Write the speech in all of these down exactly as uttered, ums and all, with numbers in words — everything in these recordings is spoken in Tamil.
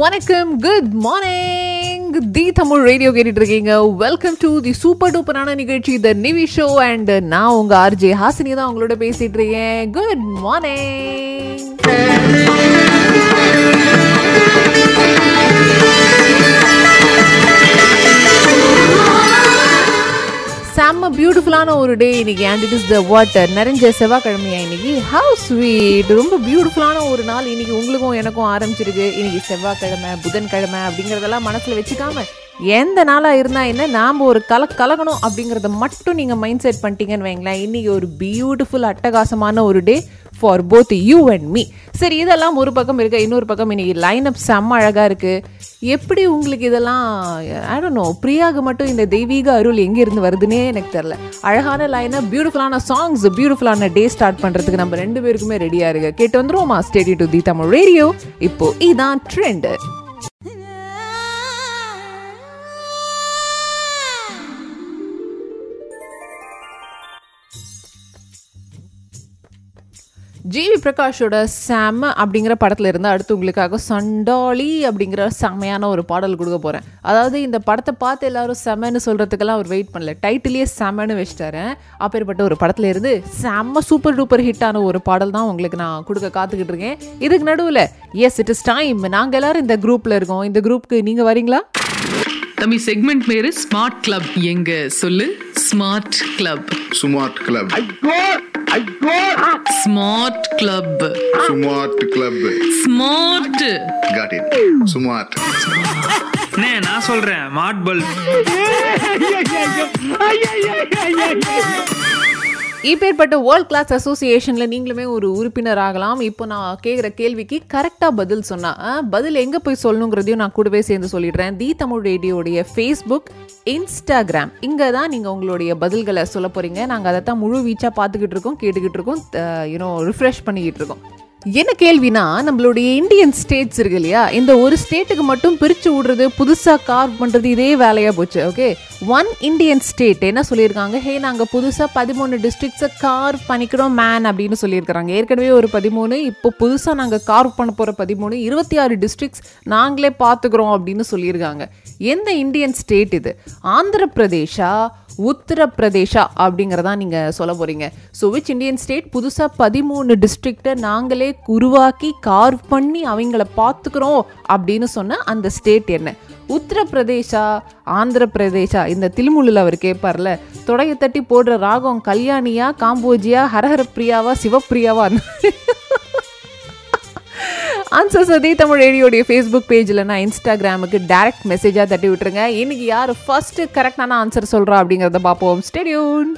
வணக்கம், good morning. The Tamil radio கேட்டுட்டு இருக்கீங்க. வெல்கம் டு தி சூப்பர் டூப்பரான நிகழ்ச்சி த நிவி ஷோ. அண்ட் நான் உங்க ஆர்ஜே ஹாசினி தான் உங்களோட பேசிட்டு இருக்கேன். Good morning. செம்ம பியூட்டிஃபுல்லான ஒரு டே இன்னைக்கு. And it is the water நிறைஞ்ச செவ்வாய்க்கிழமையா இன்னைக்கு. How sweet. ரொம்ப பியூட்டிஃபுல்லான ஒரு நாள் இன்னைக்கு உங்களுக்கும் எனக்கும் ஆரம்பிச்சிருக்கு. இன்னைக்கு செவ்வாய்க்கிழமை, புதன்கிழமை அப்படிங்கிறதெல்லாம் மனசில் வச்சுக்காம எந்த நாளாக இருந்தால் என்ன, நாம் ஒரு கல கலக்கணும் அப்படிங்கிறத மட்டும் நீங்கள் மைண்ட் செட் பண்ணிட்டீங்கன்னு வைங்களேன், இன்றைக்கி ஒரு பியூட்டிஃபுல் அட்டகாசமான ஒரு day for both you and me. சரி, இதெல்லாம் ஒரு பக்கம் இருக்குது. இன்னொரு பக்கம் இன்றைக்கி லைனப் செம்ம அழகாக இருக்குது. எப்படி உங்களுக்கு இதெல்லாம் ஐ டோன்ட் நோ, பிரியாவுக்கு மட்டும் இந்த தெய்வீக அருள் எங்கேருந்து வருதுன்னே எனக்கு தெரில. அழகான லைனாக பியூட்டிஃபுல்லான சாங்ஸ், பியூட்டிஃபுல்லான டே ஸ்டார்ட் பண்ணுறதுக்கு நம்ம ரெண்டு பேருக்குமே ரெடியாக இருக்கு. கேட்டு வந்துருவோமா? Stay tune to the Tamil radio. இப்போது இதான் ட்ரெண்ட். ஜி வி பிரகாஷோட செம்ம அப்படிங்கிற படத்தில் இருந்து அடுத்து உங்களுக்காக சண்டாலி அப்படிங்கிற செம்மையான ஒரு பாடல் கொடுக்க போகிறேன். அதாவது இந்த படத்தை பார்த்து எல்லாரும் செம்மன்னு சொல்கிறதுக்கெல்லாம் அவர் வெயிட் பண்ணல, டைட்டிலேயே செம்மன்னு வச்சுட்டாரு. அப்பேற்பட்ட ஒரு படத்தில் இருந்து செம்ம சூப்பர் டூப்பர் ஹிட்டான ஒரு பாடல் தான் உங்களுக்கு நான் கொடுக்க காத்துக்கிட்டு இருக்கேன். இதுக்கு நடுவில் எஸ் இட் இஸ் டைம். நாங்கள் எல்லாரும் இந்த குரூப்பில் இருக்கோம். இந்த குரூப்புக்கு நீங்கள் வரீங்களா? தமிழ் செக்மெண்ட் பேரு ஸ்மார்ட் கிளப். எங்க சொல்லு? Smart club. Smart club. Smart club. Smart club. Smart. Got it. Smart. நே, நான் சொல்றேன் ஸ்மார்ட் பல்ப். இப்பேற்பட்ட வேர்ல்ட் கிளாஸ் அசோசியேஷனில் நீங்களுமே ஒரு உறுப்பினர் ஆகலாம். இப்போ நான் கேட்குற கேள்விக்கு கரெக்டாக பதில் சொன்னால் பதில் எங்கே போய் சொல்லணுங்கிறதையும் நான் கூடவே சேர்ந்து சொல்லிடுறேன். தி தமிழ் ரேடியோடைய ஃபேஸ்புக், இன்ஸ்டாகிராம், இங்கே தான் நீங்கள் உங்களுடைய பதில்களை சொல்ல போகிறீங்க. நாங்கள் அதை தான் முழு வீச்சாக பார்த்துக்கிட்டு இருக்கோம், கேட்டுக்கிட்டு இருக்கோம், யூனோ ரிஃப்ரெஷ் பண்ணிக்கிட்டு இருக்கோம். என்ன கேள்வினா, நம்மளுடைய இந்தியன் ஸ்டேட்ஸ் இருக்கு இல்லையா, இந்த ஒரு ஸ்டேட்டுக்கு மட்டும் பிரித்து விடுறது, புதுசாக கார்வ் பண்ணுறது, இதே வேலையாக போச்சு. ஓகே, ஒன் இண்டியன் ஸ்டேட் என்ன சொல்லியிருக்காங்க, ஹே நாங்கள் புதுசாக பதிமூணு டிஸ்ட்ரிக்ட்ஸை கார்வ் பண்ணிக்கிறோம் மேன் அப்படின்னு சொல்லியிருக்கிறாங்க. ஏற்கனவே ஒரு பதிமூணு, இப்போ புதுசாக நாங்கள் கார்வ் பண்ண போகிற பதிமூணு, இருபத்தி ஆறு டிஸ்ட்ரிக்ட்ஸ் நாங்களே பார்த்துக்கிறோம் அப்படின்னு சொல்லியிருக்காங்க. எந்த இந்தியன் ஸ்டேட் இது? ஆந்திர பிரதேஷா, உத்தரப்பிரதேஷா அப்படிங்கிறதா நீங்கள் சொல்ல போகிறீங்க. ஸோ விச் இண்டியன் ஸ்டேட் புதுசாக பதிமூணு டிஸ்ட்ரிக்டை நாங்களே உருவாக்கி கார்வ் பண்ணி அவங்கள பார்த்துக்கிறோம் அப்படின்னு சொன்ன அந்த ஸ்டேட் என்ன? உத்தரப்பிரதேஷா, ஆந்திர பிரதேஷா? இந்த தில்முல்லில் அவர் கேட்பார்ல, தொடைய தட்டி போடுற ராகம் கல்யாணியா, காம்போஜியா, ஹரஹர பிரியாவா, சிவப்பிரியாவா? ஆன்சர்ஸ் அதே தமிழ் ரேடியோடைய ஃபேஸ்புக் பேஜ் இல்லைனா இன்ஸ்டாகிராமுக்கு டைரக்ட் மெசேஜாக தட்டி விட்டுருங்க. இன்னைக்கு யார் ஃபஸ்ட்டு கரெக்டான ஆன்சர் சொல்கிறா அப்படிங்கிறத பார்ப்போம். Stay tune.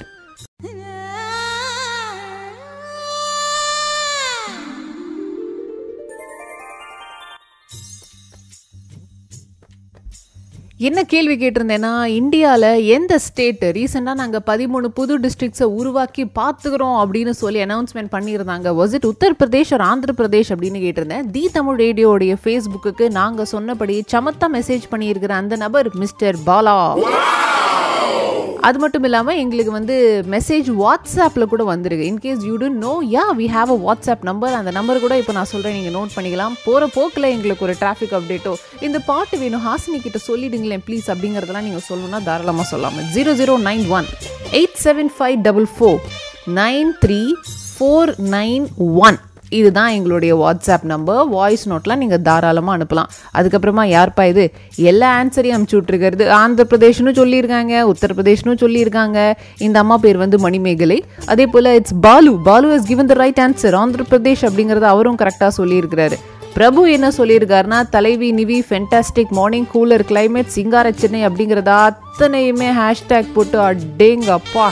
என்ன கேள்வி கேட்டிருந்தேன்னா, இந்தியாவில் எந்த ஸ்டேட்டு ரீசெண்டாக நாங்கள் பதிமூணு புது டிஸ்ட்ரிக்ட்ஸை உருவாக்கி பார்த்துக்கிறோம் அப்படின்னு சொல்லி அனௌன்ஸ்மெண்ட் பண்ணியிருந்தாங்க, வாஸ் இட் உத்தரப்பிரதேஷ் ஒரு ஆந்திர பிரதேஷ் அப்படின்னு கேட்டிருந்தேன். தி தமிழ் ரேடியோடைய ஃபேஸ்புக்கு நாங்கள் சொன்னபடி சமத்தா மெசேஜ் பண்ணியிருக்கிற அந்த நபர் மிஸ்டர் பாலா. அது மட்டும் இல்லாமல் எங்களுக்கு வந்து மெசேஜ் வாட்ஸ்அப்பில் கூட வந்துருக்கு. In case you don't know, yeah we have a WhatsApp number. அந்த நம்பர் கூட இப்போ நான் சொல்கிறேன், நீங்கள் நோட் பண்ணிக்கலாம். போகிற போக்கில் எங்களுக்கு ஒரு டிராஃபிக் அப்டேட்டோ, இந்த பாட்டு வேணும் ஹாசினி கிட்ட சொல்லிடுங்களேன் ப்ளீஸ் அப்படிங்கிறதெல்லாம் நீங்கள் சொல்லணும்னா தாராளமாக சொல்லாமல் zero zero nine one eight seven five double four nine three four nine one இதுதான் எங்களுடைய வாட்ஸ்அப் நம்பர். வாய்ஸ் நோட்லாம் நீங்கள் தாராளமாக அனுப்பலாம். அதுக்கப்புறமா யார்ப்பா இது எல்லா ஆன்சரையும் அனுப்பிச்சி விட்ருக்கிறது? ஆந்திர பிரதேஷ்னு சொல்லியிருக்காங்க, உத்தரப்பிரதேஷ்னு சொல்லியிருக்காங்க. இந்த அம்மா பேர் வந்து மணிமேகலை. அதே போல் it's Balu. Balu has given the right answer, Andhra Pradesh அப்படிங்கிறத அவரும் கரெக்டாக சொல்லியிருக்கிறாரு. பிரபு என்ன சொல்லியிருக்காருன்னா, தலைவி Nivi fantastic morning, cooler climate, சிங்கார சென்னை அப்படிங்கிறத அத்தனையுமே ஹேஷ்டேக் போட்டு அடேங்கப்பா.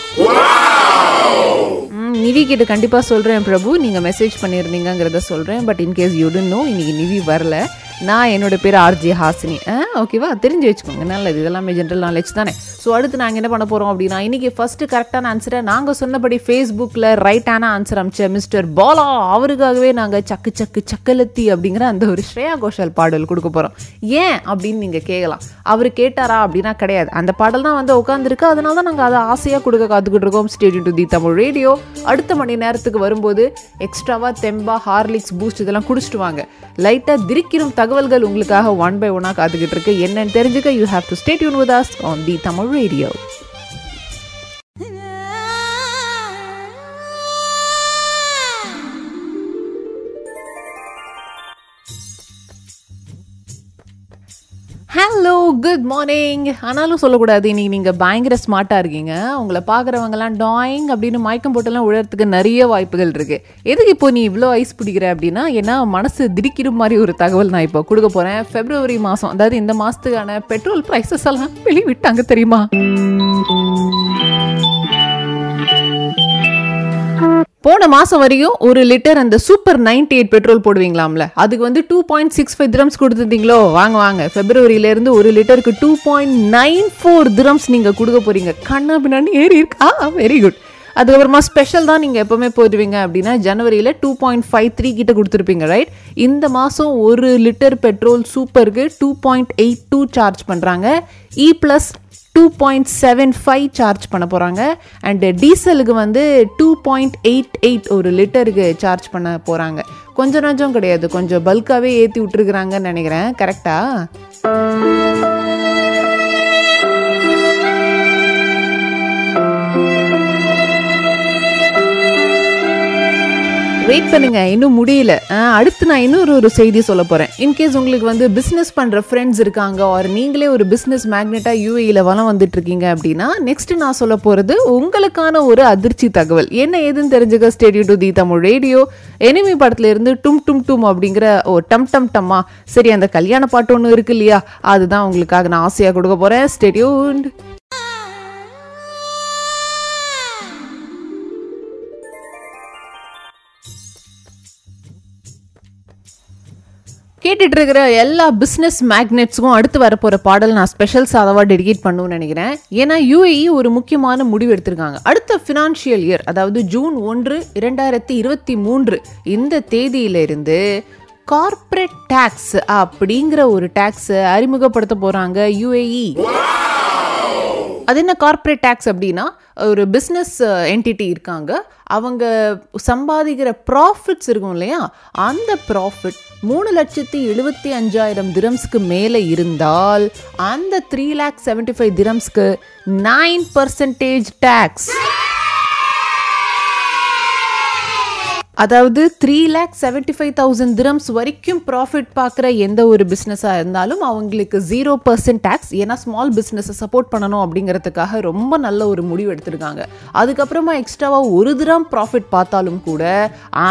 நிவி கிட்ட கண்டிப்பாக சொல்கிறேன் பிரபு, நீங்கள் மெசேஜ் பண்ணியிருந்தீங்கங்கிறத சொல்கிறேன். But in case you don't know, இன்னைக்கு நிவி வரல. நான் என்னோட பேர் ஆர்ஜே ஹாசினி. ஓகேவா, தெரிஞ்சு வச்சுக்கோங்க. நல்லது, இதெல்லாமே ஜென்ரல் நாலேஜ் தானே. ஸோ அடுத்து நாங்கள் என்ன பண்ண போகிறோம் அப்படின்னா, இன்றைக்கி ஃபஸ்ட்டு கரெக்டான ஆன்சரை நாங்கள் சொன்னபடி ஃபேஸ்புக்கில் ரைட்டான ஆன்சர் அமிச்ச மிஸ்டர் பாலா அவருக்காகவே நாங்கள் சக்கு சக்கு சக்கலத்தி அப்படிங்கிற அந்த ஒரு ஸ்ரேயா கோஷல் பாடல் கொடுக்க போகிறோம். ஏன் அப்படின்னு நீங்கள் கேட்கலாம். அவர் கேட்டாரா அப்படின்னா கிடையாது, அந்த பாடல் தான் வந்து உட்காந்துருக்கு. அதனால தான் நாங்கள் அதை ஆசையாக கொடுக்க காத்துக்கிட்டு இருக்கோம். Stay tuned to the Tamil radio. அடுத்த மணி நேரத்துக்கு வரும்போது எக்ஸ்ட்ராவாக தெம்பா ஹார்லிக்ஸ் பூஸ்ட் இதெல்லாம் குடிச்சிட்டு வாங்க. லைட்டாக திரிக்கிறும் தகவல்கள் உங்களுக்காக ஒன் பை ஒன்னாக காத்துக்கிட்டு இருக்கு. என்னன்னு தெரிஞ்சுக்க you have to stay tune with us on the Tamil radio. Hello, good morning. ஆனாலும் சொல்லக்கூடாது, இன்றைக்கி நீங்கள் பயங்கர ஸ்மார்ட்டாக இருக்கீங்க. உங்களை பார்க்குறவங்கலாம் டாயிங் அப்படின்னு மயக்கம் போட்டெல்லாம் விழுறதுக்கு நிறைய வாய்ப்புகள் இருக்குது. எதுக்கு இப்போ நீ இவ்வளோ ஐஸ் பிடிக்கிற அப்படின்னா, ஏன்னா மனசு திடுக்கிற மாதிரி ஒரு தகவல் நான் இப்போ கொடுக்க போகிறேன். ஃபெப்ரவரி மாதம், அதாவது இந்த மாதத்துக்கான பெட்ரோல் ப்ரைஸஸ் எல்லாம் வெளிவிட்டாங்க தெரியுமா? போன மாதம் வரையும் ஒரு லிட்டர் அந்த சூப்பர் நைன்டி எயிட் பெட்ரோல் போடுவீங்களாம்ல, அதுக்கு வந்து two point six five dirhams கொடுத்துருந்தீங்களோ. வாங்க வாங்க, ஃபெப்ரவரியிலேருந்து ஒரு லிட்டருக்கு two point nine four dirhams நீங்கள் கொடுக்க போகிறீங்க. கண்ணா பின்னாடி ஏறி இருக்கா, வெரி குட். அதுக்கப்புறமா ஸ்பெஷல் தான் நீங்கள் எப்போவுமே போயிடுவீங்க அப்படின்னா, ஜனவரியில் டூ பாயிண்ட் ஃபைவ் த்ரீ கிட்ட கொடுத்துருப்பீங்க, ரைட்? இந்த மாதம் ஒரு லிட்டர் பெட்ரோல் சூப்பருக்கு two point eight two charge பண்ணுறாங்க. E plus two point seven five charge பண்ண போகிறாங்க. அண்டு டீசலுக்கு வந்து டூ பாயிண்ட் எயிட் எயிட் ஒரு லிட்டருக்கு சார்ஜ் பண்ண போகிறாங்க. கொஞ்சம் கொஞ்சம் கிடையாது, கொஞ்சம் பல்காகவே ஏற்றி விட்டுருக்குறாங்கன்னு நினைக்கிறேன், கரெக்டாக? வெயிட் பண்ணுங்க, இன்னும் முடியல. அடுத்து நான் இன்னொரு ஒரு செய்தி சொல்ல போகிறேன். இன்கேஸ் உங்களுக்கு வந்து பிஸ்னஸ் பண்ணுற ஃப்ரெண்ட்ஸ் இருக்காங்க, ஒரு நீங்களே ஒரு பிஸ்னஸ் மேக்னெட்டாக யூஏயில் வளம் வந்துட்டு இருக்கீங்க அப்படின்னா, நெக்ஸ்ட்டு நான் சொல்ல போகிறது உங்களுக்கான ஒரு அதிர்ச்சி தகவல். என்ன ஏதுன்னு தெரிஞ்சுக்க stay tuned to the Tamil radio. Enemy படத்துலேருந்து டும் டும் டும் அப்படிங்கிற ஓ டம் டம் டம்மா, சரி அந்த கல்யாண பாட்டு ஒன்று இருக்கு இல்லையா, அதுதான் உங்களுக்காக நான் ஆசையாக கொடுக்க போகிறேன். ஸ்டேடியூன். கேட்டுட்டு இருக்கிற எல்லா பிஸ்னஸ் மேக்னெட்ஸுக்கும் அடுத்து வரப்போகிற பாடல் நான் ஸ்பெஷல் சாதவாக டெடிகேட் பண்ணுன்னு நினைக்கிறேன். ஏன்னா யூஏஇ ஒரு முக்கியமான முடிவு எடுத்திருக்காங்க. அடுத்த ஃபினான்ஷியல் இயர், அதாவது ஜூன் ஒன்று இரண்டாயிரத்தி இருபத்தி மூன்று இந்த தேதியிலிருந்து கார்ப்பரேட் டேக்ஸ் அப்படிங்கிற ஒரு டேக்ஸை அறிமுகப்படுத்த போகிறாங்க யூஏஇ. அது என்ன கார்ப்பரேட் டேக்ஸ் அப்படின்னா, ஒரு பிஸ்னஸ் என்டிட்டி இருக்காங்க, அவங்க சம்பாதிக்கிற ப்ராஃபிட்ஸ் இருக்கும் இல்லையா, அந்த ப்ராஃபிட் மூணு லட்சத்தி எழுபத்தி அஞ்சாயிரம் திரம்ஸ்க்கு மேலே இருந்தால் அந்த த்ரீ லேக் செவன்டி ஃபைவ் திரம்ஸ்க்கு நைன் பர்சன்டேஜ் டேக்ஸ். அதாவது three lakh seventy five thousand dirhams வரைக்கும் ப்ராஃபிட் பார்க்குற எந்த ஒரு பிஸ்னஸாக இருந்தாலும் அவங்களுக்கு ஜீரோ பர்சன்ட் டேக்ஸ். ஏன்னா ஸ்மால் பிஸ்னஸை சப்போர்ட் பண்ணணும் அப்படிங்கிறதுக்காக ரொம்ப நல்ல ஒரு முடிவு எடுத்திருக்காங்க. அதுக்கப்புறமா எக்ஸ்ட்ராவாக ஒரு திரம் ப்ராஃபிட் பார்த்தாலும் கூட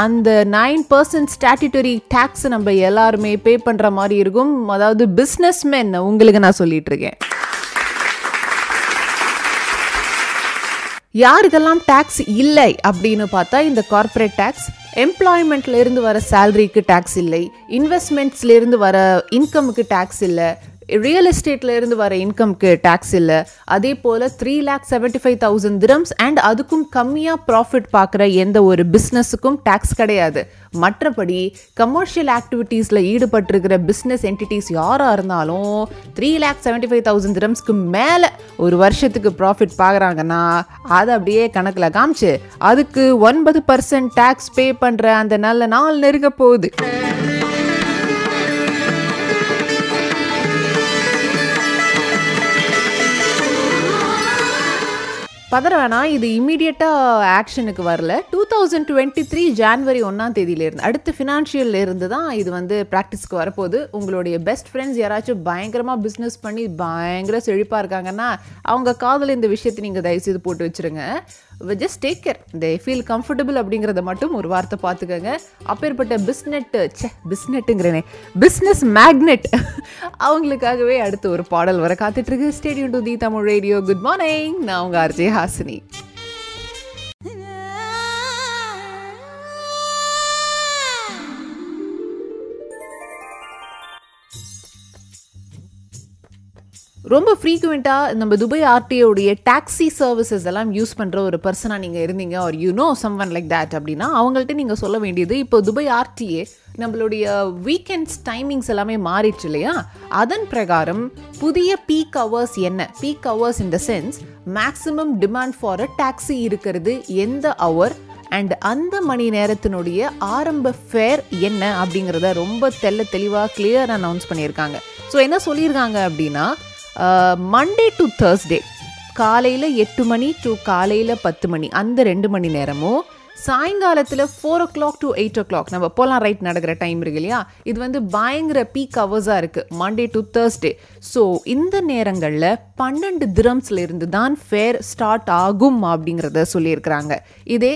அந்த நைன் பர்சன்ட் ஸ்டாட்யூட்டரி டேக்ஸ் நம்ம எல்லாருமே பே பண்ணுற மாதிரி இருக்கும். அதாவது பிஸ்னஸ் மேன் உங்களுக்கு நான் சொல்லிட்டு இருக்கேன். யாருக்கெல்லாம் டேக்ஸ் இல்லை அப்படின்னு பார்த்தா, இந்த கார்ப்பரேட் டேக்ஸ் எம்ப்ளாய்மெண்ட்லேருந்து வர சேலரிக்கு டேக்ஸ் இல்லை, இன்வெஸ்ட்மெண்ட்ஸ்லேருந்து வர இன்கமுக்கு டேக்ஸ் இல்லை, ரியல் எஸ்டேட்லேருந்து வர இன்கம்க்கு டேக்ஸ் இல்லை, அதே போல் three lakh seventy five thousand dirhams and அதுக்கும் கம்மியாக ப்ராஃபிட் பார்க்குற எந்த ஒரு பிஸ்னஸுக்கும் டேக்ஸ் கிடையாது. மற்றபடி கமர்ஷியல் ஆக்டிவிட்டீஸில் ஈடுபட்டிருக்கிற பிஸ்னஸ் என்டிட்டிஸ் யாராக இருந்தாலும் three lakh seventy five thousand திரம்ஸ்க்கு மேலே ஒரு வருஷத்துக்கு ப்ராஃபிட் பார்க்குறாங்கன்னா அதை அப்படியே கணக்கில் காமிச்சு அதுக்கு ஒன்பது பர்சன்ட் டேக்ஸ் பே பண்ணுற அந்த நல்ல நாள் நெருங்க போகுது. பதறவேனா, இது இம்மீடியட்டாக ஆக்ஷனுக்கு வரல. Two thousand twenty three January ஒன்றாம் தேதியிலேருந்து, அடுத்த ஃபினான்ஷியல் இருந்து தான் இது வந்து ப்ராக்டிஸ்க்கு வரப்போகுது. உங்களுடைய பெஸ்ட் ஃப்ரெண்ட்ஸ் யாராச்சும் பயங்கரமாக பிஸ்னஸ் பண்ணி பயங்கர செழிப்பாக இருக்காங்கன்னா அவங்க காதில் இந்த விஷயத்தை நீங்கள் தயவுசெய்து போட்டு வச்சுருங்க. Just take care, they feel comfortable அப்படிங்கிறத மட்டும் ஒரு வார்த்தை பார்த்துக்கோங்க. அப்பேற்பட்ட பிஸ்னெட்டு சே பிஸ்னெட்டுங்கிறனே பிஸ்னஸ் மேக்னெட் அவங்களுக்காகவே அடுத்து ஒரு பாடல் வர காத்துட்ருக்கு. Stadium to the Tamil radio. Good morning, நான் உங்கள் ஆர்ஜே ஹாசினி. ரொம்ப ஃப்ரீக்வெண்ட்டாக நம்ம துபாய் ஆர்டிஓடைய டாக்ஸி சர்வீசஸ் எல்லாம் யூஸ் பண்ணுற ஒரு பர்சனாக நீங்கள் இருந்தீங்க R you know someone like that அப்படின்னா அவங்கள்ட்ட நீங்கள் சொல்ல வேண்டியது, இப்போ துபாய் ஆர்டிஏ நம்மளுடைய வீக்கெண்ட்ஸ் டைமிங்ஸ் எல்லாமே மாறிடுச்சு இல்லையா, அதன் பிரகாரம் புதிய பீக் ஹவர்ஸ் என்ன, peak hours in the sense maximum demand for a taxi இருக்கிறது எந்த ஹவர் அண்ட் அந்த மணி நேரத்தினுடைய ஆரம்ப ஃபேர் என்ன அப்படிங்கிறத ரொம்ப தெல்ல தெளிவாக கிளியர் அனௌன்ஸ் பண்ணியிருக்காங்க. ஸோ என்ன சொல்லியிருக்காங்க அப்படின்னா, மண்டே டு தேர்ஸ்டே காலையில் எட்டு மணி டு காலையில் பத்து மணி அந்த ரெண்டு மணி நேரமும், சாயங்காலத்தில் four o'clock to eight o'clock நம்ம போலாம் ரைட் நடக்கிற டைம் இருக்கு இல்லையா, இது வந்து பயங்கர பீக் ஹவர்ஸாக இருக்குது மண்டே டு தேர்ஸ்டே. ஸோ இந்த நேரங்களில் பன்னெண்டு திரம்ஸ்லேருந்து தான் ஃபேர் ஸ்டார்ட் ஆகும் அப்படிங்கிறத சொல்லியிருக்கிறாங்க. இதே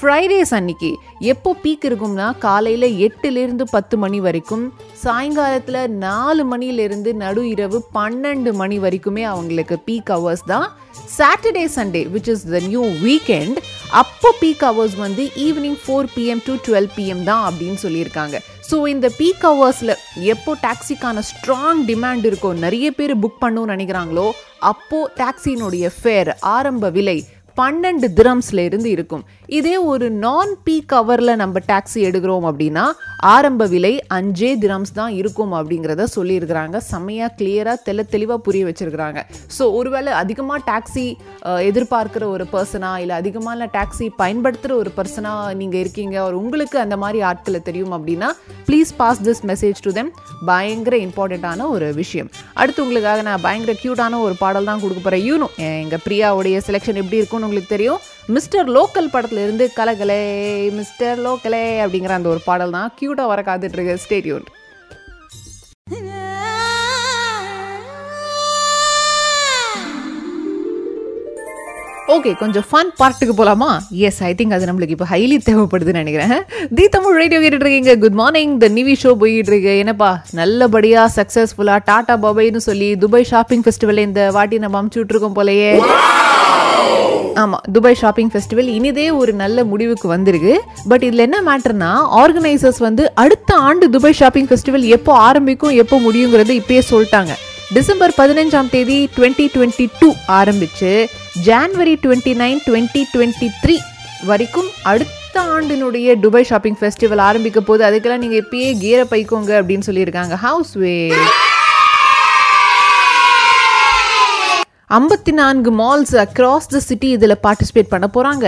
ஃப்ரைடேஸ் அன்னைக்கு எப்போ பீக் இருக்கும்னா, காலையில் எட்டுலேருந்து பத்து மணி வரைக்கும், சாயங்காலத்தில் நாலு மணிலேருந்து நடு இரவு பன்னெண்டு மணி வரைக்குமே அவங்களுக்கு பீக் ஹவர்ஸ் தான். Saturday Sunday which is the new weekend, அப்போ பீக் ஹவர்ஸ் வந்து evening four PM to twelve PM தான் அப்படின்னு சொல்லியிருக்காங்க. ஸோ இந்த பீக் ஹவர்ஸில் எப்போ டாக்ஸிக்கான ஸ்ட்ராங் டிமாண்ட் இருக்கோ, நிறைய பேர் புக் பண்ணணும்னு நினைக்கிறாங்களோ, அப்போது டாக்ஸினுடைய ஃபேர் ஆரம்ப விலை பன்னெண்டு திரம்ஸ்ல இருந்து இருக்கும். இதே ஒரு நான் பீக் ஹவரில் நம்ம டாக்ஸி எடுக்கிறோம் அப்படின்னா ஆரம்ப விலை அஞ்சே திரம்ஸ் தான் இருக்கும் அப்படிங்கிறத சொல்லியிருக்கிறாங்க. செம்மையாக கிளியராக தெளி தெளிவாக புரிய வச்சுருக்கிறாங்க. ஸோ ஒருவேளை அதிகமாக டாக்ஸி எதிர்பார்க்குற ஒரு பர்சனாக இல்லை அதிகமான டாக்ஸி பயன்படுத்துகிற ஒரு பர்சனாக நீங்கள் இருக்கீங்க ஒரு உங்களுக்கு அந்த மாதிரி ஆட்களை தெரியும் அப்படின்னா please pass this message to them. பயங்கர இம்பார்ட்டண்ட்டான ஒரு விஷயம். அடுத்து உங்களுக்காக நான் பயங்கர க்யூட்டான ஒரு பாடல் தான் கொடுக்க போகிறேன். யூனோ எங்கள் பிரியாவுடைய செலெக்ஷன் எப்படி இருக்கும் உங்களுக்கு தெரியும். மிஸ்டர் லோக்கல் படத்துல இருந்து கலகலே மிஸ்டர் லோக்கலே அப்படிங்கிற அந்த ஒரு பாடல் தான் கியூட்டா வர காத்துட்டு இருக்கு. Stay tuned. ஓகே, கொஞ்சம் ஃபன் பார்ட்டுக்கு போகலாமா? எஸ், ஐ திங்க் அது நம்மளுக்கு இப்போ ஹைலி தேவைப்படுதுன்னு நினைக்கிறேன். தி தமிழ் ரேடியோ கேட்டுட்டு இருக்கீங்க. Good morning. The Nivi show போய்கிட்டு இருக்கு. என்னப்பா நல்லபடியாக சக்ஸஸ்ஃபுல்லாக டாடா பாபாய்னு சொல்லி துபாய் ஷாப்பிங் ஃபெஸ்டிவலில் இந்த வாட்டி நம்ம அமுச்சுட்டு இருக்கோம் போலையே. ஆமாம், துபாய் ஷாப்பிங் ஃபெஸ்டிவல் இனிதே ஒரு நல்ல முடிவுக்கு வந்திருக்கு. பட் இதில் என்ன மேட்டர்னா, ஆர்கனைசர்ஸ் வந்து அடுத்த ஆண்டு துபாய் ஷாப்பிங் ஃபெஸ்டிவல் எப்போ ஆரம்பிக்கும் எப்போ முடியுங்கிறத இப்பயே சொல்லிட்டாங்க. டிசம்பர் பதினஞ்சாம் தேதி டுவெண்ட்டி டுவெண்ட்டி டூ ஆரம்பித்து January twenty nine twenty twenty three வரைக்கும் அடுத்த ஆண்டினுடைய துபாய் ஷாப்பிங் ஃபெஸ்டிவல் ஆரம்பிக்க போது அதுக்கெல்லாம் நீங்கள் இப்பயே கீரை பைக்கோங்க அப்படின்னு சொல்லியிருக்காங்க. ஹவுஸ் வே ஐம்பத்தி நான்கு மால்ஸ் அக்ராஸ் த சிட்டி இதில் பார்ட்டிசிபேட் பண்ண போகிறாங்க.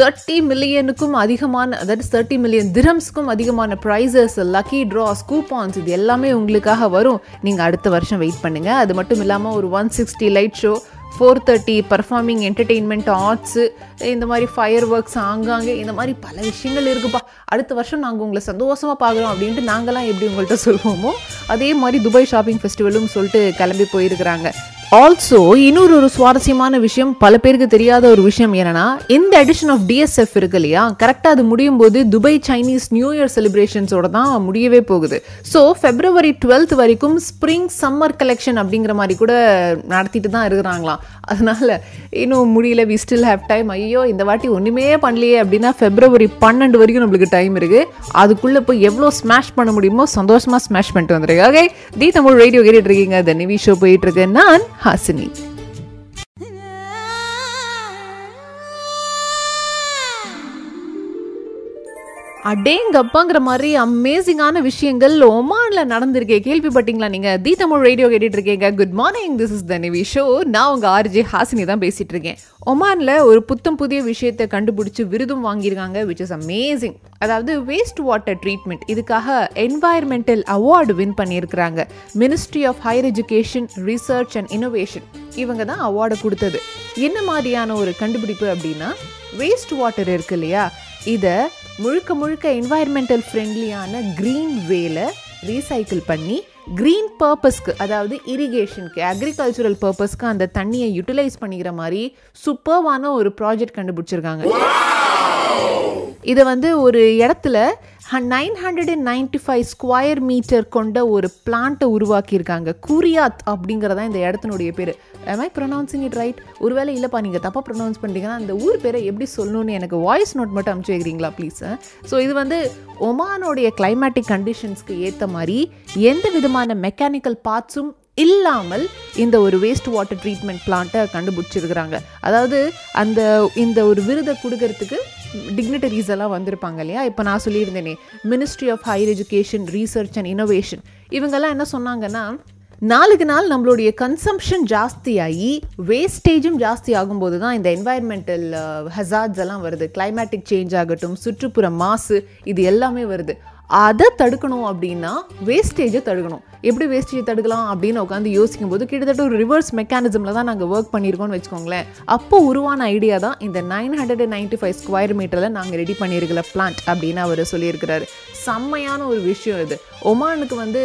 தேர்ட்டி மில்லியனுக்கும் அதிகமான, அதாவது தேர்ட்டி மில்லியன் திரம்ஸ்க்கும் அதிகமான ப்ரைஸஸ், லக்கி ட்ராஸ், கூப்பான்ஸ் இது எல்லாமே உங்களுக்காக வரும். நீங்கள் அடுத்த வருஷம் வெயிட் பண்ணுங்கள். அது மட்டும் இல்லாமல் ஒரு one sixty light show, four thirty performing entertainment arts, இந்த மாதிரி ஃபயர் ஒர்க்ஸ் ஆங்காங்கே, இந்த மாதிரி பல விஷயங்கள் இருக்குப்பா. அடுத்த வருஷம் நாங்கள் உங்களை சந்தோஷமாக பார்க்குறோம் அப்படின்ட்டு நாங்களாம் எப்படி உங்கள்கிட்ட சொல்லுவோமோ அதே மாதிரி துபாய் ஷாப்பிங் ஃபெஸ்டிவலும் சொல்லிட்டு கிளம்பி போயிருக்கிறாங்க. ஆல்சோ இன்னொரு ஒரு சுவாரஸ்யமான விஷயம், பல பேருக்கு தெரியாத ஒரு விஷயம் என்னன்னா, இந்த எடிஷன் ஆஃப் டிஎஸ்எஃப் இருக்கு இல்லையா, கரெக்டாக அது முடியும் போது துபாய் சைனீஸ் நியூ இயர் செலிப்ரேஷன்ஸோட தான் முடியவே போகுது. ஸோ ஃபெப்ரவரி டுவெல்த் வரைக்கும் ஸ்ப்ரிங் சம்மர் கலெக்ஷன் அப்படிங்கிற மாதிரி கூட நடத்திட்டு தான் இருக்கிறாங்களாம். அதனால இன்னும் முடியல, வி ஸ்டில் ஹேவ் டைம். ஐயோ இந்த வாட்டி ஒன்றுமே பண்ணலையே அப்படின்னா ஃபெப்ரவரி பன்னெண்டு வரைக்கும் நம்மளுக்கு டைம் இருக்கு. அதுக்குள்ளே போய் எவ்வளோ ஸ்மாஷ் பண்ண முடியுமோ சந்தோஷமாக ஸ்மாஷ் பண்ணிட்டு வந்துருக்கு. ஓகே, தி தமிழ் ரேடியோ கேட்டுட்டு இருக்கீங்க. த நிவி ஷோ போயிட்டு இருக்கு. நான் ஹாசினி. அடேங்கப்பாங்கிற மாதிரி அமேசிங்கான விஷயங்கள் ஒமானில் நடந்திருக்கே, கேள்விப்பட்டீங்களா நீங்கள்? தி தமிழ் ரேடியோ கேட்டுட்டு இருக்கீங்க. Good morning, this is the Nivi show. நான் உங்கள் ஆர்ஜே ஹாசினி தான் பேசிகிட்டு இருக்கேன். ஒமானில் ஒரு புத்தம் புதிய விஷயத்தை கண்டுபிடிச்சி விருதும் வாங்கியிருக்காங்க, விச் இஸ் அமேசிங். அதாவது வேஸ்ட் வாட்டர் ட்ரீட்மெண்ட், இதுக்காக என்வாயர்மெண்டல் அவார்டு வின் பண்ணியிருக்கிறாங்க. Ministry of higher education, research and innovation இவங்க தான் அவார்டை கொடுத்தது. என்ன மாதிரியான ஒரு கண்டுபிடிப்பு அப்படின்னா, வேஸ்ட் வாட்டர் இருக்கு இல்லையா, இதை முழுக்க முழுக்க என்வாயர்மெண்டல் ஃப்ரெண்ட்லியான க்ரீன் வேலை ரீசைக்கிள் பண்ணி க்ரீன் பர்பஸ்க்கு, அதாவது இரிகேஷனுக்கு, அக்ரிகல்ச்சுரல் பர்பஸ்க்கு அந்த தண்ணியை யூட்டிலைஸ் பண்ணிக்கிற மாதிரி சூப்பர்வான ஒரு ப்ராஜெக்ட் கண்டுபிடிச்சிருக்காங்க. இதை வந்து ஒரு இடத்துல nine hundred and ninety five square metre கொண்ட ஒரு பிளான்ட்டை உருவாக்கியிருக்காங்க. குரியாத் அப்படிங்கிறதா இந்த இடத்தினுடைய பேர். am I pronouncing it right? ஒருவேளை இல்லைப்பா நீங்கள் தப்பாக ப்ரொனவுன்ஸ் பண்ணிட்டீங்கன்னா அந்த ஊர் பேரை எப்படி சொல்லணும்னு எனக்கு வாய்ஸ் நோட் மட்டும் அனுப்பிச்சு வைக்கிறீங்களா ப்ளீஸ்? ஸோ இது வந்து ஒமானோடைய கிளைமேட்டிக் கண்டிஷன்ஸ்க்கு ஏற்ற மாதிரி எந்த விதமான மெக்கானிக்கல் பார்ட்ஸும் இல்லாமல் இந்த ஒரு வேஸ்ட் வாட்டர் ட்ரீட்மெண்ட் பிளான்ட்டை கண்டுபிடிச்சிருக்கிறாங்க. அதாவது அந்த இந்த ஒரு விருதை கொடுக்கறதுக்கு டிக்னிட்டரிஸ் எல்லாம் வந்திருப்பாங்க இல்லையா. இப்போ நான் சொல்லியிருந்தேனே, ministry of higher education, research and innovation, இவங்கெல்லாம் என்ன சொன்னாங்கன்னா, நாளுக்கு நாள் நம்மளுடைய கன்சம்ஷன் ஜாஸ்தியாகி வேஸ்டேஜும் ஜாஸ்தி ஆகும்போது தான் இந்த என்வாயர்மெண்டல் ஹசார்ட்ஸ் எல்லாம் வருது. கிளைமேட்டிக் சேஞ்ச் ஆகட்டும், சுற்றுப்புற மாசு, இது எல்லாமே வருது. அதை தடுக்கணும் அப்படின்னா வேஸ்டேஜை தடுக்கணும். எப்படி வேஸ்டேஜை தடுக்கலாம் அப்படின்னு உட்காந்து யோசிக்கும் போது கிட்டத்தட்ட ஒரு ரிவர்ஸ் மெக்கானிசமில் தான் நாங்கள் ஒர்க் பண்ணியிருக்கோம்னு வச்சுக்கோங்களேன். அப்போ உருவான ஐடியா தான் இந்த nine hundred and ninety five square மீட்டரில் நாங்கள் ரெடி பண்ணியிருக்கிற பிளான்ட் அப்படின்னு அவர் சொல்லியிருக்கிறாரு. செம்மையான ஒரு விஷயம் இது. ஒமானுக்கு வந்து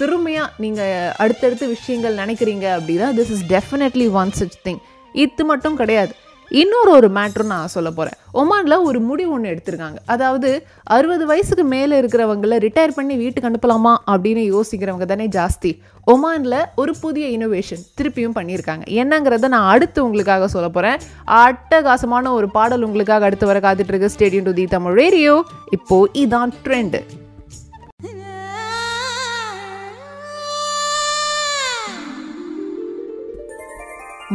பெருமையாக நீங்கள் அடுத்தடுத்த விஷயங்கள் நினைக்கிறீங்க அப்படின்னா this is definitely one such thing. இது மட்டும் கிடையாது, இன்னொரு ஒரு மேட்ரு நான் சொல்ல போகிறேன். ஒமானில் ஒரு முடிவு ஒன்று எடுத்திருக்காங்க. அதாவது அறுபது வயசுக்கு மேலே இருக்கிறவங்கள ரிட்டையர் பண்ணி வீட்டுக்கு அனுப்பலாமா அப்படின்னு யோசிக்கிறவங்க தானே ஜாஸ்தி. ஒமானில் ஒரு புதிய இனோவேஷன் திருப்பியும் பண்ணியிருக்காங்க. என்னங்கிறத நான் அடுத்து உங்களுக்காக சொல்ல போகிறேன். அட்டகாசமான ஒரு பாடல் உங்களுக்காக அடுத்து வர காத்துட்டு இருக்கு. Stay tune to the Tamil radio. இப்போது இதான் ட்ரெண்டு.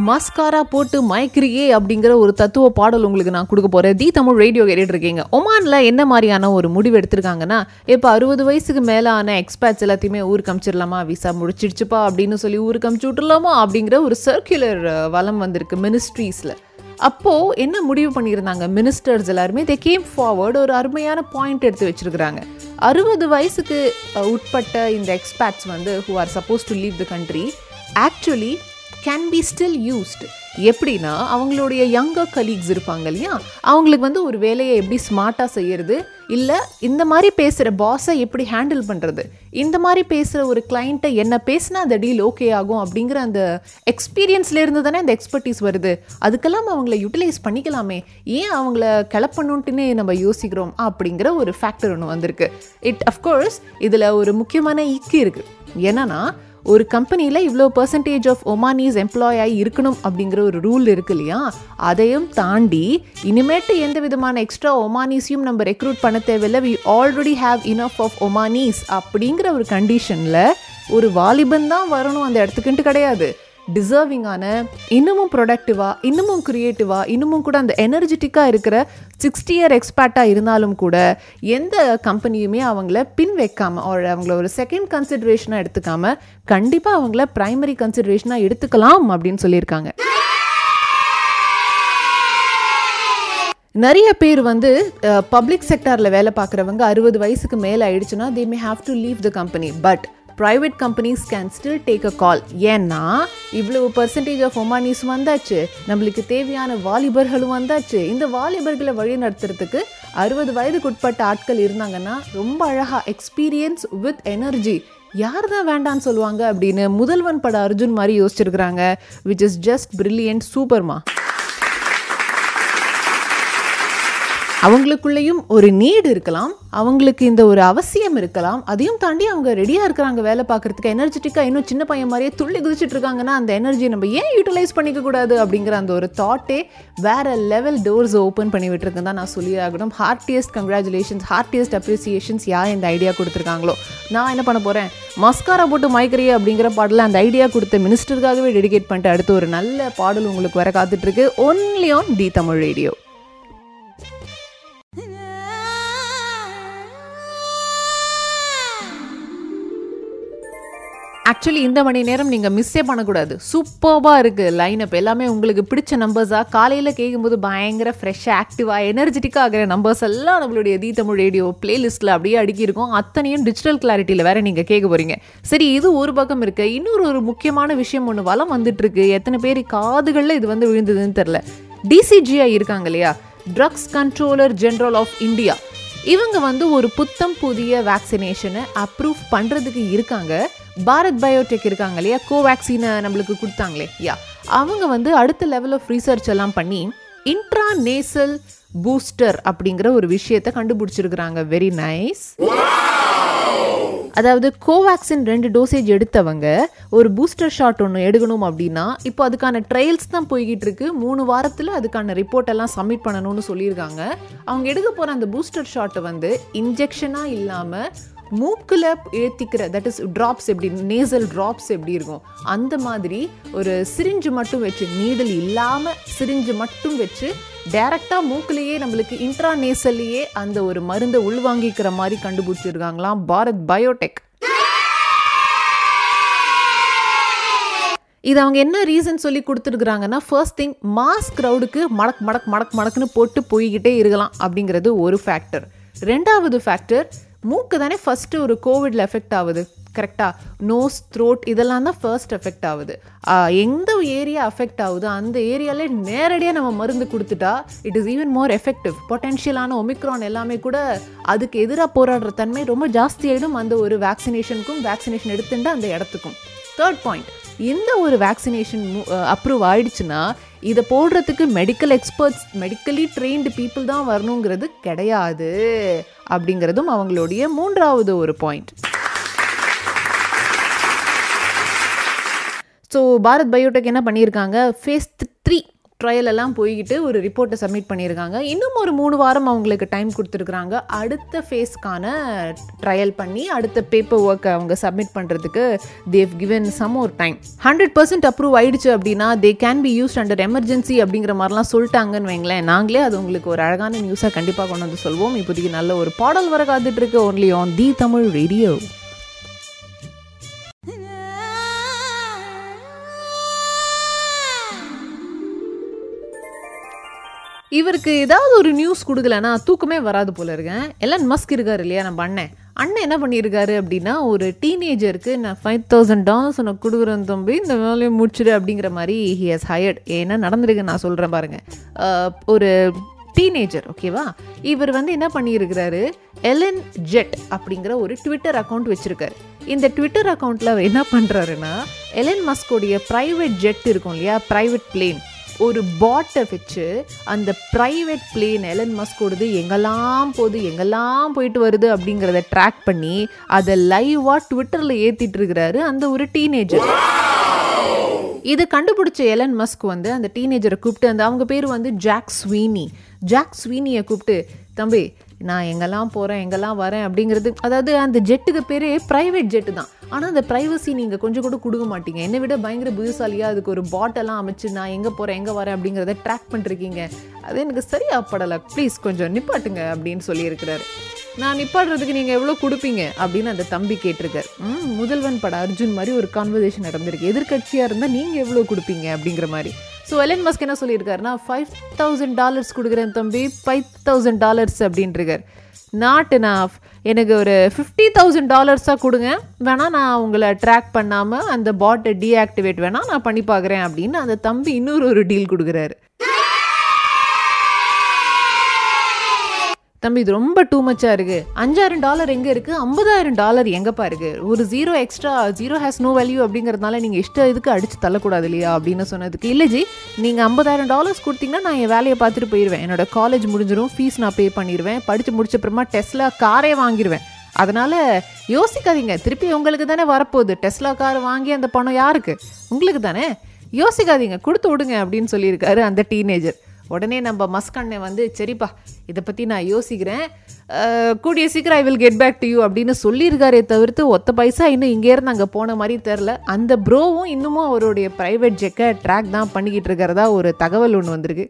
மஸ்காரா போட்டு மயக்கிரியே அப்படிங்கிற ஒரு தத்துவ பாடல் உங்களுக்கு நான் கொடுக்க போகிறேன். தி தமிழ் ரேடியோ கேட்டுட்டு இருக்கீங்க. ஒமானில் என்ன மாதிரியான ஒரு முடிவு எடுத்திருக்காங்கன்னா, இப்போ அறுபது வயசுக்கு மேலே ஆன எக்ஸ்பேட்ஸ் எல்லாத்தையுமே ஊருக்கு அமிச்சிடலாமா, விசா முடிச்சிடுச்சுப்பா அப்படின்னு சொல்லி ஊருக்கு அமிச்சு விட்டுடலாமா அப்படிங்கிற ஒரு சர்க்குலர் வலம் வந்திருக்கு மினிஸ்ட்ரீஸில். அப்போது என்ன முடிவு பண்ணியிருந்தாங்க மினிஸ்டர்ஸ் எல்லாருமே, தே கேம் ஃபார்வர்டு, ஒரு அருமையான பாயிண்ட் எடுத்து வச்சுருக்கிறாங்க. அறுபது வயசுக்கு உட்பட்ட இந்த எக்ஸ்பேட்ஸ் வந்து who are suppose to leave the country actually can be still used. எப்படின்னா, அவங்களுடைய யங்கர் கலீக்ஸ் இருப்பாங்க இல்லையா, அவங்களுக்கு வந்து ஒரு வேலையை எப்படி ஸ்மார்ட்டாக செய்கிறது, இல்லை இந்த மாதிரி பேசுகிற பாஸை எப்படி ஹேண்டில் பண்ணுறது, இந்த மாதிரி பேசுகிற ஒரு கிளைண்ட்டை என்ன பேசினா அந்த டீல் ஓகே ஆகும் அப்படிங்கிற அந்த எக்ஸ்பீரியன்ஸ்லேருந்து தானே அந்த எக்ஸ்பர்டீஸ் வருது. அதுக்கெல்லாம் அவங்கள யூட்டிலைஸ் பண்ணிக்கலாமே, ஏன் அவங்கள கிளப்பணுன்ட்டுன்னு நம்ம யோசிக்கிறோம் அப்படிங்கிற ஒரு ஃபேக்டர் ஒன்று வந்திருக்கு. இட் அஃப்கோர்ஸ் இதில் ஒரு முக்கியமான இக்கு இருக்குது. என்னன்னா, ஒரு கம்பெனியில் இவ்வளோ பர்சன்டேஜ் ஆஃப் ஒமானிஸ் எம்ப்ளாய் ஆகி இருக்கணும் அப்படிங்கிற ஒரு ரூல் இருக்கு இல்லையா. அதையும் தாண்டி இனிமேட்டு எந்த விதமான எக்ஸ்ட்ரா ஒமானிஸையும் நம்ம ரெக்ரூட் பண்ண தேவையில்லை, we already have enough of Omanis அப்படிங்கிற ஒரு கண்டிஷனில் ஒரு வாலிபன் தான் வரணும் அந்த இடத்துக்குன்ட்டு கிடையாது. டிசர்விங்கான, இன்னமும் ப்ரொடக்டிவாக, இன்னமும் க்ரியேட்டிவாக, இன்னமும் கூட அந்த எனர்ஜெட்டிக்காக இருக்கிற சிக்ஸ்டி இயர் எக்ஸ்பர்ட்டாக இருந்தாலும் கூட எந்த கம்பெனியுமே அவங்கள பின் வைக்காமல், ஒரு அவங்கள ஒரு செகண்ட் கன்சிடரேஷனாக எடுத்துக்காமல் கண்டிப்பாக அவங்கள ப்ரைமரி கன்சிடரேஷனாக எடுத்துக்கலாம் அப்படின்னு சொல்லியிருக்காங்க. நிறைய பேர் வந்து பப்ளிக் செக்டாரில் வேலை பார்க்குறவங்க அறுபது வயசுக்கு மேலே ஆயிடுச்சுன்னா they may have to leave the company, but private companies can still take a call. ஏன்னா இவ்வளவு பர்சன்டேஜ் ஆஃப் ஒமானிஸ் வந்தாச்சு, நம்மளுக்கு தேவையான வாலிபர்களும் வந்தாச்சு. இந்த வாலிபர்களை வழி நடத்துறதுக்கு அறுபது வயதுக்கு உட்பட்ட ஆட்கள் இருந்தாங்கன்னா ரொம்ப அழகாக எக்ஸ்பீரியன்ஸ் வித் எனர்ஜி யார் தான் வேண்டான்னு சொல்லுவாங்க அப்படின்னு முதல்வன் பட அர்ஜுன் மாதிரி யோசிச்சிருக்கிறாங்க. Which is just brilliant. சூப்பர்மா. அவங்களுக்குள்ளேயும் ஒரு நீடு இருக்கலாம், அவங்களுக்கு இந்த ஒரு அவசியம் இருக்கலாம், அதையும் தாண்டி அவங்க ரெடியாக இருக்கிறாங்க வேலை பார்க்குறதுக்கு. எனர்ஜெட்டிக்காக இன்னும் சின்ன பையன் மாதிரியே துள்ளி குதிச்சுட்டு இருக்காங்கன்னா அந்த எனர்ஜியை நம்ம ஏன் யூட்டிலைஸ் பண்ணிக்கக்கூடாது அப்படிங்கிற அந்த ஒரு தாட்டே வேறு லெவல் டோர்ஸை ஓப்பன் பண்ணி விட்டுருக்குன்னு தான் நான் சொல்லி ஆகணும். ஹார்ட்டியஸ்ட் கங்க்ராச்சுலேஷன்ஸ், ஹார்ட்டியஸ்ட் அப்ரிசியேஷன்ஸ் யார் இந்த ஐடியா கொடுத்துருக்காங்களோ. நான் என்ன பண்ண போகிறேன், மஸ்காரா போட்டு மயக்கிறியே அப்படிங்கிற பாடலில் அந்த ஐடியா கொடுத்த மினிஸ்டருக்காகவே டெடிகேட் பண்ணிட்டு அடுத்து ஒரு நல்ல பாடல் உங்களுக்கு வர காத்துட்ருக்கு. Only on the Tamil radio. Actually இந்த மணி நேரம் நீங்கள் மிஸ்ஸே பண்ணக்கூடாது. சூப்பராக இருக்குது லைனப் எல்லாமே. உங்களுக்கு பிடிச்ச நம்பர்ஸாக காலையில் கேட்கும்போது பயங்கர ஃப்ரெஷ்ஷாக ஆக்டிவாக எனர்ஜெட்டிக்காக ஆகிற நம்பர்ஸ் எல்லாம் நம்மளுடைய தி தமிழ் ரேடியோ பிளேலிஸ்ட்டில் அப்படியே அடுக்கியிருக்கோம். அத்தனையும் டிஜிட்டல் கிளாரிட்டியில் வேறு நீங்கள் கேட்க போகிறீங்க. சரி, இது ஒரு பக்கம் இருக்குது. இன்னொரு ஒரு முக்கியமான விஷயம் ஒன்று வளம் வந்துட்டுருக்கு. எத்தனை பேர் காதுகளில் இது வந்து விழுந்ததுன்னு தெரில. டிசிஜிஐ இருக்காங்க இல்லையா, drugs controller general of India, இவங்க வந்து ஒரு புத்தம் புதிய வேக்சினேஷனை அப்ரூவ் பண்ணுறதுக்கு இருக்காங்க. பாரத் பயோடெக் இருக்காங்க இல்லையா, கோவேக்சினை நம்மளுக்கு கொடுத்தாங்களே யா, அவங்க வந்து அடுத்த லெவல் ஆஃப் ரீசர்ச் எல்லாம் பண்ணி இன்ட்ரா நேசல் பூஸ்டர் அப்படிங்கிற ஒரு விஷயத்தை கண்டுபிடிச்சிருக்கிறாங்க. Very nice. அதாவது கோவேக்சின் ரெண்டு டோசேஜ் எடுத்தவங்க ஒரு பூஸ்டர் ஷாட் ஒன்று எடுக்கணும் அப்படின்னா இப்போ அதுக்கான ட்ரையல்ஸ் தான் போய்கிட்டு இருக்கு. மூணு வாரத்தில் அதுக்கான ரிப்போர்ட் எல்லாம் சப்மிட் பண்ணணும்னு சொல்லியிருக்காங்க. அவங்க எடுக்க போகிற அந்த பூஸ்டர் ஷாட்டை வந்து இன்ஜெக்ஷனாக இல்லாமல் மூக்கில் ஏற்றிக்கிற தட் இஸ் ட்ராப்ஸ் எப்படி நேசல் ட்ராப்ஸ் எப்படி இருக்கும் அந்த மாதிரி ஒரு சிரிஞ்சு மட்டும் வச்சு நீடல் இல்லாமல் சிரிஞ்சு மட்டும் வச்சு டைரெக்டாக மூக்கிலேயே நம்மளுக்கு இன்ட்ரா நேசல்லையே அந்த ஒரு மருந்தை உள்வாங்கிக்கிற மாதிரி கண்டுபிடிச்சிருக்காங்களாம் பாரத் பயோடெக். இது அவங்க என்ன ரீசன் சொல்லி கொடுத்துருக்குறாங்கன்னா, ஃபர்ஸ்ட் திங் மாஸ் க்ரௌடுக்கு மடக் மடக் மடக் மடக்குன்னு போட்டு போய்கிட்டே இருக்கலாம் அப்படிங்கிறது ஒரு ஃபேக்டர். ரெண்டாவது ஃபேக்டர், மூக்கு தானே ஃபஸ்ட்டு ஒரு கோவிடில் எஃபெக்ட் ஆகுது கரெக்டாக, நோஸ் த்ரோட் இதெல்லாம் தான் ஃபர்ஸ்ட் எஃபெக்ட் ஆகுது. எந்த ஏரியா அஃபெக்ட் ஆகுதோ அந்த ஏரியாவிலே நேரடியாக நம்ம மருந்து கொடுத்துட்டா it is even more effective. பொட்டென்ஷியலான ஒமிக்ரான் எல்லாமே கூட அதுக்கு எதிராக போராடுற தன்மை ரொம்ப ஜாஸ்தியாகிடும் அந்த ஒரு வேக்சினேஷனுக்கும் வேக்சினேஷன் எடுத்துட்டு அந்த இடத்துக்கும். தேர்ட் பாயிண்ட், இந்த ஒரு வேக்சினேஷன் அப்ரூவ் ஆயிடுச்சுன்னா இதை போடுறதுக்கு medical experts medically trained people தான் வரணுங்கிறது கிடையாது அப்படிங்கிறதும் அவங்களுடைய மூன்றாவது ஒரு பாயிண்ட். ஸோ பாரத் பயோடெக் என்ன பண்ணியிருக்காங்க, ஃபேஸ் த்ரீ ட்ரையலெல்லாம் போய்கிட்டு ஒரு ரிப்போர்ட்டை சப்மிட் பண்ணியிருக்காங்க. இன்னும் ஒரு மூணு வாரம் அவங்களுக்கு டைம் கொடுத்துருக்குறாங்க அடுத்த ஃபேஸ்க்கான ட்ரையல் பண்ணி அடுத்த பேப்பர் ஒர்க்கை அவங்க சப்மிட் பண்ணுறதுக்கு. தேவ் கிவன் சம் ஒரு டைம். ஹண்ட்ரட் பர்சன்ட் அப்ரூவ் ஆகிடுச்சு அப்படின்னா they can be used under emergency அப்படிங்கிற மாதிரிலாம் சொல்லிட்டாங்கன்னு வைங்களேன். நாங்களே அது உங்களுக்கு ஒரு அழகான நியூஸாக கண்டிப்பாக கொண்டு வந்து சொல்வோம். இப்போதைக்கு நல்ல ஒரு பாடல் வர காத்துட்ருக்கு only on the Tamil radio. இவருக்கு ஏதாவது ஒரு நியூஸ் கொடுக்கலன்னா தூக்கமே வராது போல இருக்கேன். எலான் மஸ்க் இருக்கார் இல்லையா நம்ம அண்ணன், அண்ணன் என்ன பண்ணியிருக்காரு அப்படின்னா, ஒரு டீனேஜருக்கு நான் ஃபைவ் தௌசண்ட் டாலர்ஸ் உனக்கு கொடுக்குறேன் தம்பி இந்த வேலையை முடிச்சுடு அப்படிங்கிற மாதிரி ஹி ஹஸ் ஹயர்ட். ஏன்னா நடந்திருக்கு, நான் சொல்கிறேன் பாருங்கள். ஒரு டீனேஜர் ஓகேவா, இவர் வந்து என்ன பண்ணியிருக்கிறாரு, எலன் ஜெட் அப்படிங்கிற ஒரு ட்விட்டர் அக்கௌண்ட் வச்சுருக்காரு. இந்த ட்விட்டர் அக்கௌண்ட்டில் அவர் என்ன பண்ணுறாருன்னா, எலன் மஸ்கோடைய ப்ரைவேட் ஜெட் இருக்கும் இல்லையா, ப்ரைவேட் பிளேன், ஒரு பாட்டை வச்சு அந்த ப்ரைவேட் பிளேன் எலன் மஸ்க் ஓடுது எங்கெல்லாம் போகுது எங்கெல்லாம் போயிட்டு வருது அப்படிங்கிறத ட்ராக் பண்ணி அதை லைவாக ட்விட்டரில் ஏற்றிட்டு இருக்கிறாரு அந்த ஒரு டீனேஜர். இது கண்டுபிடிச்ச எலன் மஸ்க் வந்து அந்த டீனேஜரை கூப்பிட்டு, அந்த அவங்க பேர் வந்து ஜாக் ஸ்வீனி, ஜாக் ஸ்வீனியை கூப்பிட்டு, தம்பி நான் எங்கெல்லாம் போகிறேன் எங்கெல்லாம் வரேன் அப்படிங்கிறது, அதாவது அந்த ஜெட்டுக்கு பேரே ப்ரைவேட் ஜெட்டு தான், ஆனால் அந்த ப்ரைவசி நீங்கள் கொஞ்சம் கூட கொடுக்க மாட்டீங்க, என்னை விட பயங்கர புதுசாலியாக அதுக்கு ஒரு பாட்டெல்லாம் அமைச்சு நான் எங்கே போகிறேன் எங்கே வரேன் அப்படிங்கிறத ட்ராக் பண்ணிருக்கீங்க, அது எனக்கு சரியாக படலை, ப்ளீஸ் கொஞ்சம் நிப்பாட்டுங்க அப்படின்னு சொல்லியிருக்கிறாரு. நான் நிப்பாடுறதுக்கு நீங்கள் எவ்வளோ கொடுப்பீங்க அப்படின்னு அந்த தம்பி கேட்டிருக்காரு. ம், முதல்வன் பட அர்ஜுன் மாதிரி ஒரு கான்வர்சேஷன் நடந்திருக்கு, எதிர்கட்சியாக இருந்தால் நீங்கள் எவ்வளோ கொடுப்பீங்க அப்படிங்கிற மாதிரி. ஸோ எலன் மஸ்க் என்ன சொல்லியிருக்காருனா, ஃபைவ் தௌசண்ட் டாலர்ஸ் கொடுக்குறேன் தம்பி ஃபைவ் தௌசண்ட் டாலர்ஸ் அப்படின்ட்டுருக்கார். நாட் எனாஃப், எனக்கு ஒரு ஃபிஃப்டி தௌசண்ட் டாலர்ஸாக கொடுங்க, வேணால் நான் உங்களை ட்ராக் பண்ணாமல் அந்த பாட்டை டீஆக்டிவேட் வேணால் நான் பண்ணி பார்க்குறேன் அப்படின்னு அந்த தம்பி இன்னொரு ஒரு டீல் கொடுக்குறாரு. தம்பி இது ரொம்ப டூ மச்சாக இருக்குது, அஞ்சாயிரம் டாலர் எங்கே இருக்குது, ஐம்பதாயிரம் டாலர் எங்கேப்பா இருக்குது, ஒரு zero extra, zero has no value அப்படிங்கிறதுனால நீங்கள் இஷ்ட இதுக்கு அடித்து தள்ளக்கூடாது இல்லையா அப்படின்னு சொன்னதுக்கு, இல்லை ஜி நீங்கள் ஐம்பதாயிரம் டாலர்ஸ் கொடுத்தீங்கன்னா நான் என் வேலையை பார்த்துட்டு போயிடுவேன், என்னோடய காலேஜ் முடிஞ்சிடும், ஃபீஸ் நான் பே பண்ணிடுவேன், படித்து முடிச்ச அப்புறமா டெஸ்லா காரே வாங்கிடுவேன், அதனால் யோசிக்காதீங்க, திருப்பி உங்களுக்கு தானே வரப்போகுது, டெஸ்லா கார் வாங்கி அந்த பணம் யாருக்கு, உங்களுக்கு தானே, யோசிக்காதீங்க கொடுத்து விடுங்க அப்படின்னு சொல்லியிருக்காரு அந்த டீனேஜர். உடனே நம்ம மஸ்க் அண்ணன் வந்து, சரிப்பா இதை பற்றி நான் யோசிக்கிறேன், கூடிய சீக்கிரம் I will get back to you அப்படின்னு சொல்லியிருக்காரே தவிர்த்து ஒத்த பைசா இன்னும் இங்கேருந்து அங்கே போன மாதிரி தெரில. அந்த ப்ரோவும் இன்னமும் அவருடைய ப்ரைவேட் ஜெட்டை ட்ராக் தான் பண்ணிக்கிட்டு இருக்கிறதா ஒரு தகவல் ஒன்று வந்திருக்கு.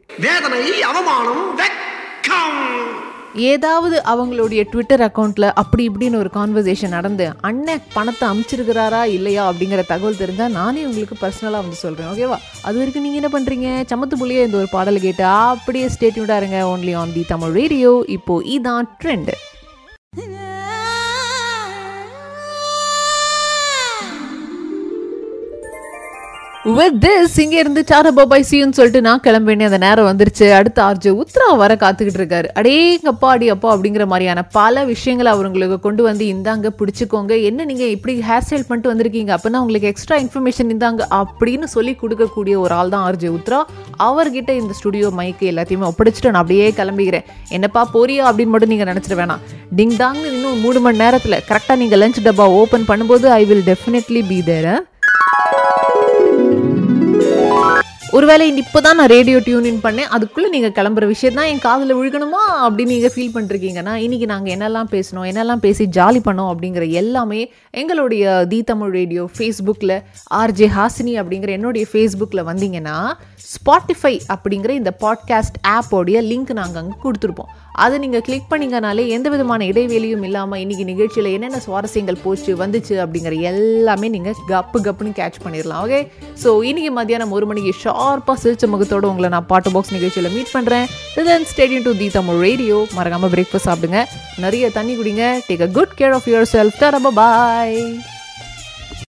ஏதாவது அவங்களுடைய ட்விட்டர் அக்கௌண்ட்டில் அப்படி இப்படின்னு ஒரு கான்வர்சேஷன் நடந்து அண்ணன் பணத்தை அமுச்சிருக்கிறாரா இல்லையா அப்படிங்கிற தகவல் தெரிஞ்சால் நானே உங்களுக்கு பர்சனலாக வந்து சொல்கிறேன் ஓகேவா. அது வரைக்கும் நீங்கள் என்ன பண்ணுறீங்க, சமத்து புள்ளியே இந்த ஒரு பாடலை கேட்டு அப்படியே ஸ்டேட் யூடாக இருங்க only on the Tamil radio. இப்போது இதான் ட்ரெண்ட். வித் திஸ் இங்கே இருந்து சார பாபாய் சீன்னு சொல்லிட்டு நான் கிளம்பேனே, அந்த நேரம் வந்துருச்சு. அடுத்து ஆர்ஜே உத்ரா வர காத்துக்கிட்டு இருக்காரு. அடேங்கப்பா அடி அப்பா அப்படிங்கிற மாதிரியான பல விஷயங்களை அவங்களுக்கு கொண்டு வந்து இந்தாங்க பிடிச்சிக்கோங்க, என்ன நீங்கள் இப்படி ஹேர் ஸ்டைல் பண்ணிட்டு வந்திருக்கீங்க அப்படின்னா உங்களுக்கு எக்ஸ்ட்ரா இன்ஃபர்மேஷன் இந்தாங்க அப்படின்னு சொல்லி கொடுக்கக்கூடிய ஒரு ஆள் தான் ஆர்ஜே உத்ரா. அவர்கிட்ட இந்த ஸ்டுடியோ மைக்கு எல்லாத்தையுமே ஒப்படைச்சிட்டு நான் அப்படியே கிளம்பிக்கிறேன். என்னப்பா போறியா அப்படின்னு மட்டும் நீங்கள் நினச்சிட வேணாம். டிங் டாங்னு இன்னும் மூணு மணி நேரத்தில் கரெக்டாக நீங்கள் லஞ்ச் டப்பா ஓப்பன் பண்ணும்போது I will definitely be there. ஒருவேளை இப்போதான் நான் ரேடியோ டியூன்இன் பண்ணேன், அதுக்குள்ளே நீங்கள் கிளம்புற விஷயம் தான் என் காதில் விழுகணுமா அப்படின்னு நீங்கள் ஃபீல் பண்ணிருக்கீங்கன்னா, இன்றைக்கி நாங்கள் என்னெல்லாம் பேசணும், என்னெல்லாம் பேசி ஜாலி பண்ணோம் அப்படிங்கிற எல்லாமே எங்களுடைய தி தமிழ் ரேடியோ ஃபேஸ்புக்கில் ஆர்ஜே ஹாசினி அப்படிங்கிற என்னுடைய ஃபேஸ்புக்கில் வந்தீங்கன்னா ஸ்பாட்டிஃபை அப்படிங்கிற இந்த பாட்காஸ்ட் ஆப்போடைய லிங்க் நாங்கள் அங்கே கொடுத்துருப்போம். அதை நீங்கள் கிளிக் பண்ணிங்கனாலே எந்த விதமான இடைவெளியும் இல்லாமல் இன்றைக்கி நிகழ்ச்சியில் என்னென்ன சுவாரஸ்யங்கள் போச்சு வந்துச்சு அப்படிங்கிற எல்லாமே நீங்கள் கப்பு கப்புன்னு கேட்ச் பண்ணிடலாம். ஓகே, ஸோ இன்றைக்கி மதியானம் ஒரு மணிக்கு ஷார்ப்பாக சிரிச்ச முகத்தோடு உங்களை நான் பாட்டு பாக்ஸ் நிகழ்ச்சியில் மீட் பண்ணுறேன். Then stay tune to the Tamil radio. மறக்காமல் பிரேக்ஃபாஸ்ட் சாப்பிடுங்க, நிறைய தண்ணி குடிங்க, take a good care of yourself. Bye.